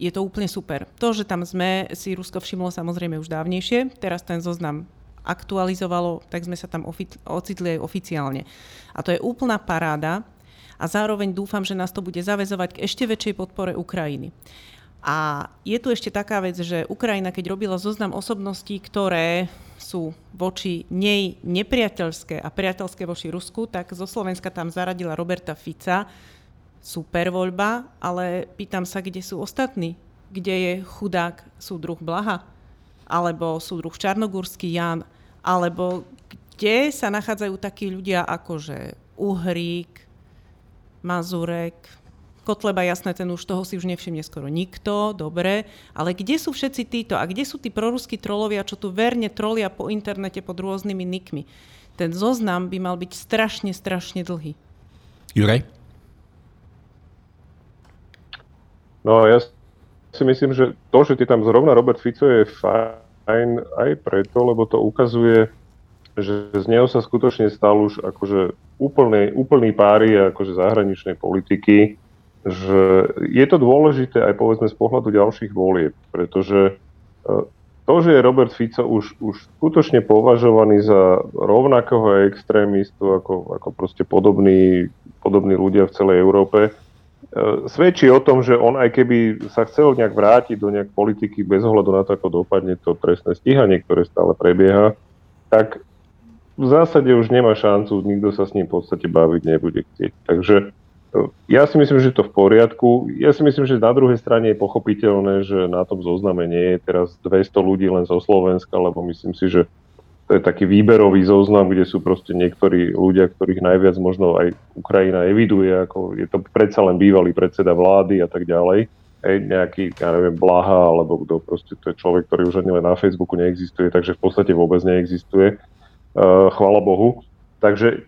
je to úplne super. To, že tam sme, si Rusko všimlo samozrejme už dávnejšie, teraz ten zoznam aktualizovalo, tak sme sa tam ocitli aj oficiálne. A to je úplná paráda a zároveň dúfam, že nás to bude zaväzovať k ešte väčšej podpore Ukrajiny. A je tu ešte taká vec, že Ukrajina, keď robila zoznam osobností, ktoré sú voči nej nepriateľské a priateľské voči Rusku, tak zo Slovenska tam zaradila Roberta Fica. Super voľba, ale pýtam sa, kde sú ostatní? Kde je chudák súdruh Blaha? Alebo súdruh Čarnogurský Jan? Alebo kde sa nachádzajú takí ľudia akože Uhrík, Mazurek... Kotleba, jasné, ten už toho si už nevšimne skoro nikto, dobre, ale kde sú všetci títo a kde sú tí proruskí trolovia, čo tu verne trolia po internete pod rôznymi nikmi? Ten zoznam by mal byť strašne, strašne dlhý. Juraj? No ja si myslím, že to, že ti tam zrovna Robert Fico je fajn aj preto, lebo to ukazuje, že z neho sa skutočne stal už akože úplný pária akože zahraničnej politiky, že je to dôležité aj povedzme z pohľadu ďalších volieb, pretože to, že je Robert Fico už skutočne považovaný za rovnakého extrémistu ako proste podobní ľudia v celej Európe, svedčí o tom, že on aj keby sa chcel nejak vrátiť do nejak politiky bez ohľadu na to, ako dopadne to trestné stíhanie, ktoré stále prebieha, tak v zásade už nemá šancu, nikto sa s ním v podstate baviť nebude chcieť. Takže ja si myslím, že je to v poriadku. Ja si myslím, že na druhej strane je pochopiteľné, že na tom zozname nie je teraz 200 ľudí len zo Slovenska, lebo myslím si, že to je taký výberový zoznam, kde sú proste niektorí ľudia, ktorých najviac možno aj Ukrajina eviduje, ako je to predsa len bývalý predseda vlády a tak ďalej. Nejaký, ja neviem, Blaha, alebo kto proste, to je človek, ktorý už ani len na Facebooku neexistuje, takže v podstate vôbec neexistuje. Chvála Bohu. Takže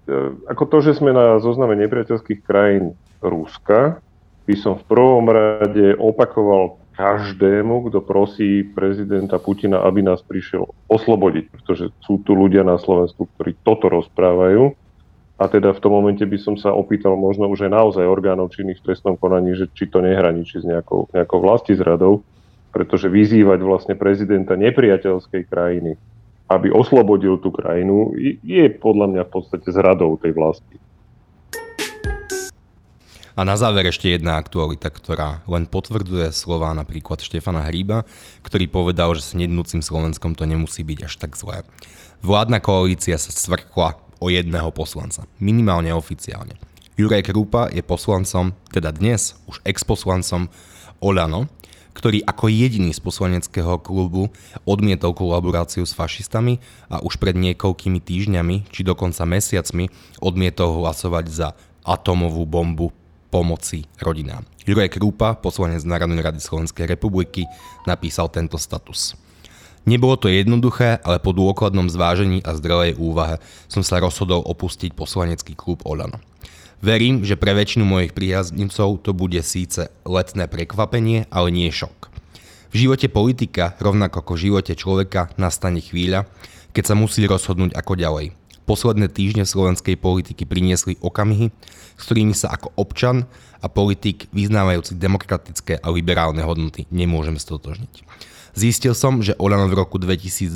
ako to, že sme na zozname nepriateľských krajín Ruska, by som v prvom rade opakoval každému, kto prosí prezidenta Putina, aby nás prišiel oslobodiť, pretože sú tu ľudia na Slovensku, ktorí toto rozprávajú. A teda v tom momente by som sa opýtal možno už aj naozaj orgánov činných v trestnom konaní, že či to nehraničí s nejakou vlastizradou, pretože vyzývať vlastne prezidenta nepriateľskej krajiny, aby oslobodil tú krajinu, je podľa mňa v podstate zradou tej vlasti. A na záver ešte jedna aktualita, ktorá len potvrdzuje slová napríklad Štefana Hríba, ktorý povedal, že s nednúcim Slovenskom to nemusí byť až tak zlé. Vládna koalícia sa svrkla o jedného poslanca, minimálne oficiálne. Juraj Krúpa je poslancom, teda dnes už ex-poslancom OĽaNO, ktorý ako jediný z poslaneckého klubu odmietol kolaboráciu s fašistami a už pred niekoľkými týždňami, či dokonca mesiacmi, odmietol hlasovať za atomovú bombu pomoci rodinám. Juraj Krúpa, poslanec Národnej rady Slovenskej republiky, napísal tento status. Nebolo to jednoduché, ale po dôkladnom zvážení a zdravej úvahe som sa rozhodol opustiť poslanecký klub OĽaNO. Verím, že pre väčšinu mojich priaznivcov to bude síce letné prekvapenie, ale nie šok. V živote politika, rovnako ako v živote človeka, nastane chvíľa, keď sa musí rozhodnúť ako ďalej. posledné týždne slovenskej politiky priniesli okamihy, s ktorými sa ako občan a politik vyznávajúci demokratické a liberálne hodnoty nemôžem stotožniť. Zistil som, že OĽaNO v roku 2022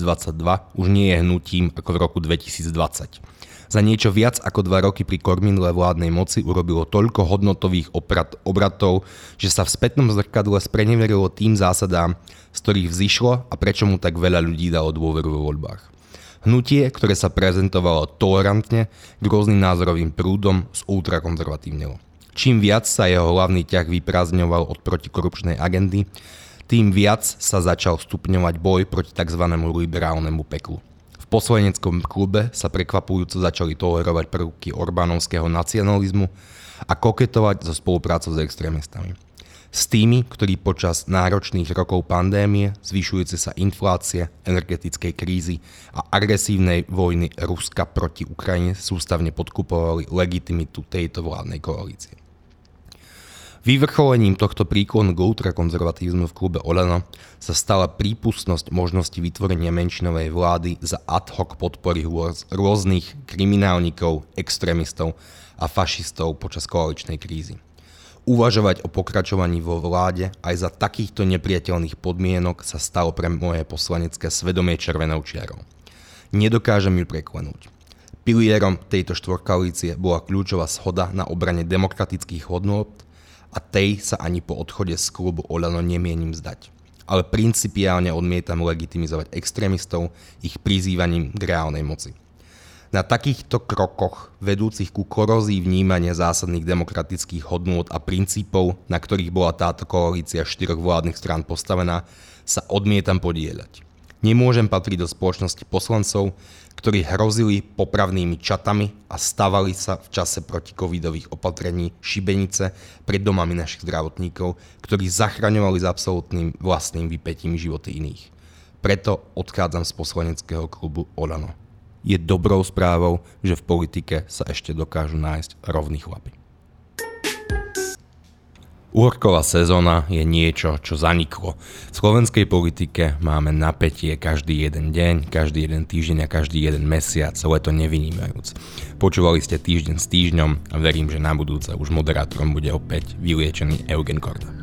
už nie je hnutím ako v roku 2020. Za niečo viac ako 2 roky pri kormidle vládnej moci urobilo toľko hodnotových obratov, že sa v spätnom zrkadle spreneverilo tým zásadám, z ktorých vzýšlo a prečo mu tak veľa ľudí dalo dôveru vo voľbách. Hnutie, ktoré sa prezentovalo tolerantne k rôznym názorovým prúdom z ultrakonzervatívneho. Čím viac sa jeho hlavný ťah vyprázdňoval od protikorupčnej agendy, tým viac sa začal stupňovať boj proti tzv. Liberálnemu peklu. V poslaneckom klube sa prekvapujúco začali tolerovať prvky orbánovského nacionalizmu a koketovať so spoluprácou s extrémistami. S tými, ktorí počas náročných rokov pandémie, zvyšujúce sa inflácie, energetickej krízy a agresívnej vojny Ruska proti Ukrajine sústavne podkupovali legitimitu tejto vládnej koalície. Vyvrcholením tohto príklonu k ultrakonzervatívizmu v klube OĽaNO sa stala prípustnosť možnosti vytvorenia menšinovej vlády za ad hoc podpory rôznych kriminálnikov, extrémistov a fašistov počas koaličnej krízy. Uvažovať o pokračovaní vo vláde aj za takýchto nepriateľných podmienok sa stalo pre moje poslanecké svedomie červenou čiarou. Nedokážem ju preklenúť. Pilierom tejto štvorkoalície bola kľúčová zhoda na obrane demokratických hodnôt, a tej sa ani po odchode z klubu OĽaNO nemienim zdať. Ale principiálne odmietam legitimizovať extrémistov ich prizývaním k reálnej moci. Na takýchto krokoch, vedúcich ku korozii vnímania zásadných demokratických hodnôt a princípov, na ktorých bola táto koalícia 4 vládnych strán postavená, sa odmietam podieľať. Nemôžem patriť do spoločnosti poslancov, ktorí hrozili popravnými čatami a stavali sa v čase protikovidových opatrení šibenice pred domami našich zdravotníkov, ktorí zachraňovali s absolútnym vlastným vypätím životy iných. Preto odchádzam z poslaneckého klubu OĽaNO. Je dobrou správou, že v politike sa ešte dokážu nájsť rovní chlapi. Uhorková sezóna je niečo, čo zaniklo. V slovenskej politike máme napätie každý jeden deň, každý jeden týždeň a každý jeden mesiac, leto nevynímajúc. Počúvali ste Týždeň s Týždňom a verím, že na budúce už moderátorom bude opäť vyliečený Eugen Korda.